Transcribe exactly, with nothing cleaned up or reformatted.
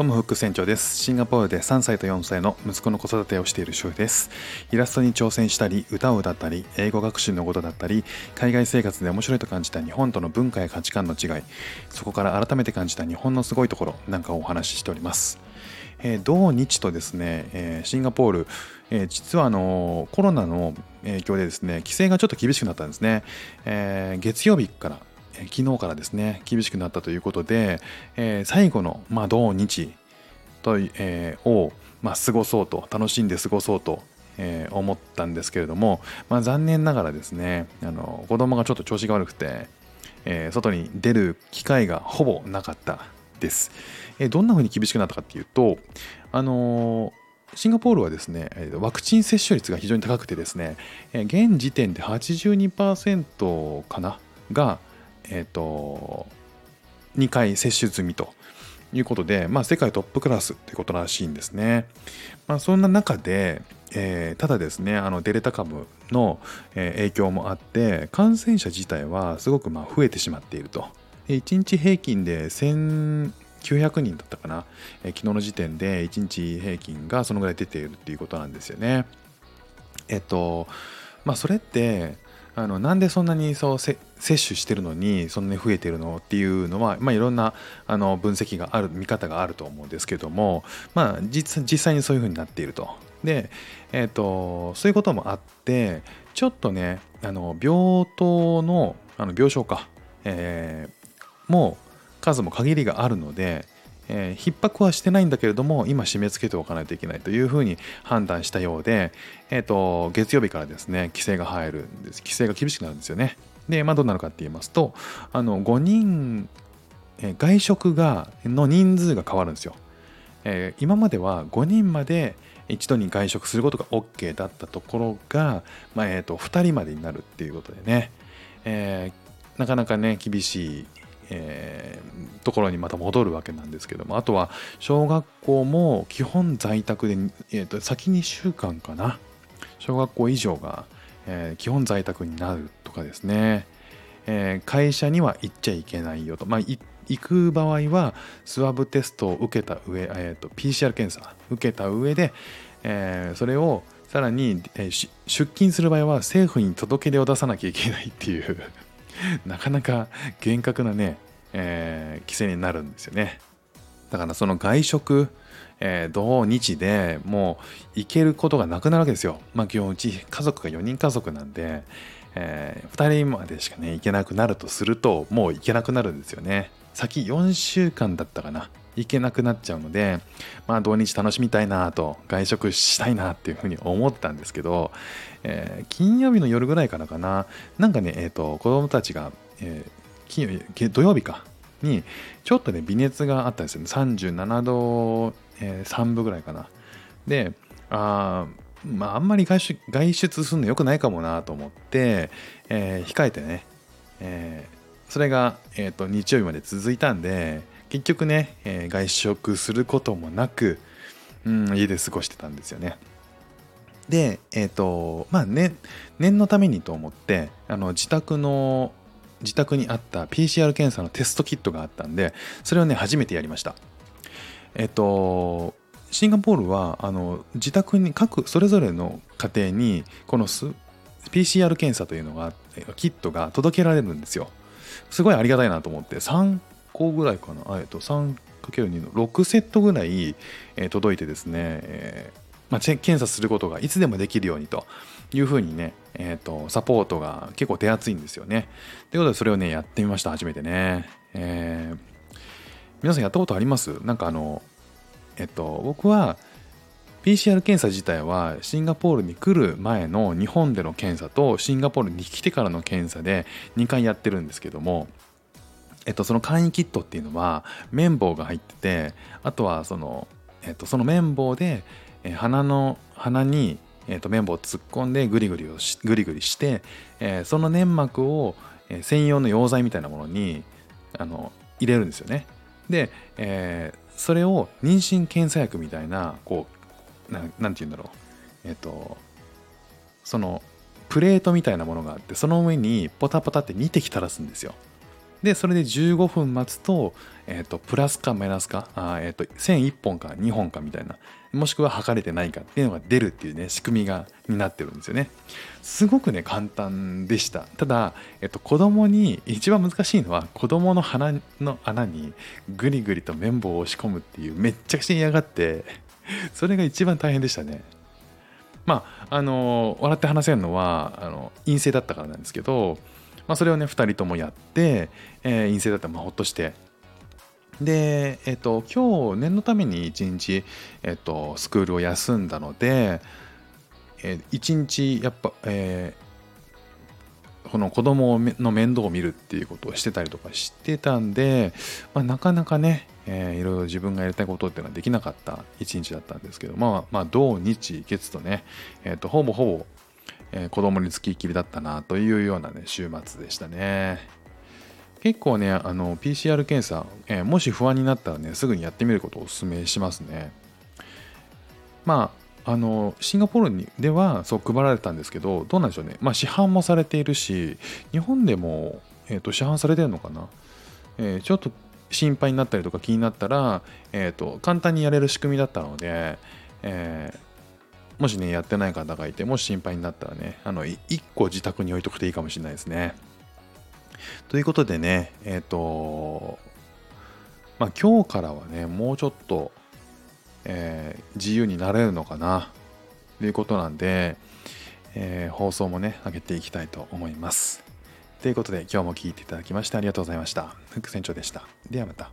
どうもフック船長です。シンガポールでさんさいとよんさいの息子の子育てをしている主婦です。イラストに挑戦したり、歌を歌ったり、英語学習のことだったり、海外生活で面白いと感じた日本との文化や価値観の違い、そこから改めて感じた日本のすごいところなんかをお話ししております。えー、同日とですね、えー、シンガポール、えー、実はあのコロナの影響でですね、規制がちょっと厳しくなったんですね。えー、月曜日から昨日からですね厳しくなったということで、えー、最後の、まあ、土日と、えー、を、まあ、過ごそうと楽しんで過ごそうと、えー、思ったんですけれども、まあ、残念ながらですねあの子供がちょっと調子が悪くて、えー、外に出る機会がほぼなかったです。えー、どんな風に厳しくなったかっていうと、あのーシンガポールはですね、ワクチン接種率が非常に高くてですね、現時点で はちじゅうにパーセント かなが、えーと、にかい接種済みということで、まあ、世界トップクラスということらしいんですね。まあ、そんな中で、えー、ただですね、あのデルタ株の影響もあって、感染者自体はすごくまあ増えてしまっていると。いちにち平均でせんきゅうひゃくにんだったかな、えー、昨日の時点でいちにち平均がそのぐらい出ているっていうことなんですよね。えっとまあそれってあのなんでそんなにそう接種してるのにそんなに増えてるのっていうのは、まあ、いろんなあの分析がある、見方があると思うんですけども、まあ 実, 実際にそういうふうになっていると。で、えっとそういうこともあってちょっとねあの病棟のあの病床か、えー、もう数も限りがあるので、えー、逼迫はしてないんだけれども今締め付けておかないといけないというふうに判断したようで、えー、と月曜日からですね規制が入るんです。規制が厳しくなるんですよね。で、まあ、どうなるかって言いますとあのごにん、えー、外食がの人数が変わるんですよ。えー、今まではごにんまで一度に外食することが OK だったところが、まあえー、とふたりまでになるっていうことでね、えー、なかなかね厳しいえー、ところにまた戻るわけなんですけども、あとは小学校も基本在宅で、えー、と先にしゅうかんかな、小学校以上が、えー、基本在宅になるとかですね、えー、会社には行っちゃいけないよと、まあ、い行く場合はスワブテストを受けた上、えー、と ピーシーアール 検査受けた上で、えー、それをさらに、えー、出勤する場合は政府に届け出を出さなきゃいけないっていうなかなか厳格なね、えー、規制になるんですよね。だからその外食、えー、土日でもう行けることがなくなるわけですよ。まあ今日うち家族がよにん家族なんで、えー、ふたりまでしかね行けなくなるとするともう行けなくなるんですよね。先よんしゅうかんだったかな行けなくなっちゃうので、まあ土日楽しみたいなと外食したいなっていうふうに思ったんですけど、えー、金曜日の夜ぐらいからかな、なんかねえっと子供たちが、えー、金曜土曜日かにちょっとね微熱があったんですよね。さんじゅうななど、えー、さんぶぐらいかな。で、あー、まああんまり外出、外出するの良くないかもなと思って、えー、控えてね、えー、それがえっと日曜日まで続いたんで。結局ね、えー、外食することもなく、うん、家で過ごしてたんですよね。で、えっと、まあね、念のためにと思って、あの自宅の、自宅にあった ピーシーアール 検査のテストキットがあったんで、それをね、初めてやりました。えっと、シンガポールは、あの自宅に、各、それぞれの家庭に、このス ピーシーアール 検査というのが、キットが届けられるんですよ。すごいありがたいなと思って、さんこぐらいかな、えっと さんかけるに のろくセットぐらい、えー、届いてですね、えーまあ、検査することがいつでもできるようにというふうにね、えー、とサポートが結構手厚いんですよね。ということでそれをねやってみました、初めてね。えー、皆さんやったことあります？なんかあのえっ、ー、と僕は ピーシーアール 検査自体はシンガポールに来る前の日本での検査とシンガポールに来てからの検査でにかいやってるんですけども、えっと、その簡易キットっていうのは綿棒が入ってて、あとはその、えっと、その綿棒で、えー、鼻の鼻に、えっと、綿棒を突っ込んでグリグリをしグリグリして、えー、その粘膜を、えー、専用の溶剤みたいなものにあの入れるんですよね。で、えー、それを妊娠検査薬みたいなこう な, なんていうんだろう、えっとそのプレートみたいなものがあって、その上にポタポタってに滴垂らすんですよ。でそれでじゅうごふん待つと、えーと、プラスかマイナスか、あー、えーと、線いっぽんかにほんかみたいな、もしくは測れてないかっていうのが出るっていうね、仕組みがになってるんですよね。すごくね簡単でした。ただ、えっと、子供に一番難しいのは子供の鼻の穴にぐりぐりと綿棒を押し込むっていう、めっちゃくちゃ嫌がってそれが一番大変でしたね。まああの笑って話せるのはあの陰性だったからなんですけど、まあ、それをねふたりともやって、えー、陰性だったらまあほっとして、で、えっと、今日念のために一日、えっと、スクールを休んだので、えー、一日やっぱ、えー、この子供の面倒を見るっていうことをしてたりとかしてたんで、まあ、なかなかね、えー、いろいろ自分がやりたいことっていうのはできなかった一日だったんですけど、まあ、まあ土日月とね、えっと、ほぼほぼ、えー、子供につきっきりだったなというようなね週末でしたね。結構ね、あの ピーシーアール 検査、えー、もし不安になったらね、すぐにやってみることをお勧めしますね。まあ、あのシンガポールにではそう配られたんですけど、どうなんでしょうね。まあ、市販もされているし、日本でも、えーと、市販されてるのかな、えー、ちょっと心配になったりとか気になったら、えーと、簡単にやれる仕組みだったので、えー、もしね、やってない方がいて、もし心配になったらね、あのいっこ自宅に置いとくといいかもしれないですね。ということでね、えっと、まあ今日からはね、もうちょっと、えー、自由になれるのかなということなんで、えー、放送もね、上げていきたいと思います。ということで、今日も聞いていただきましてありがとうございました。副船長でした。ではまた。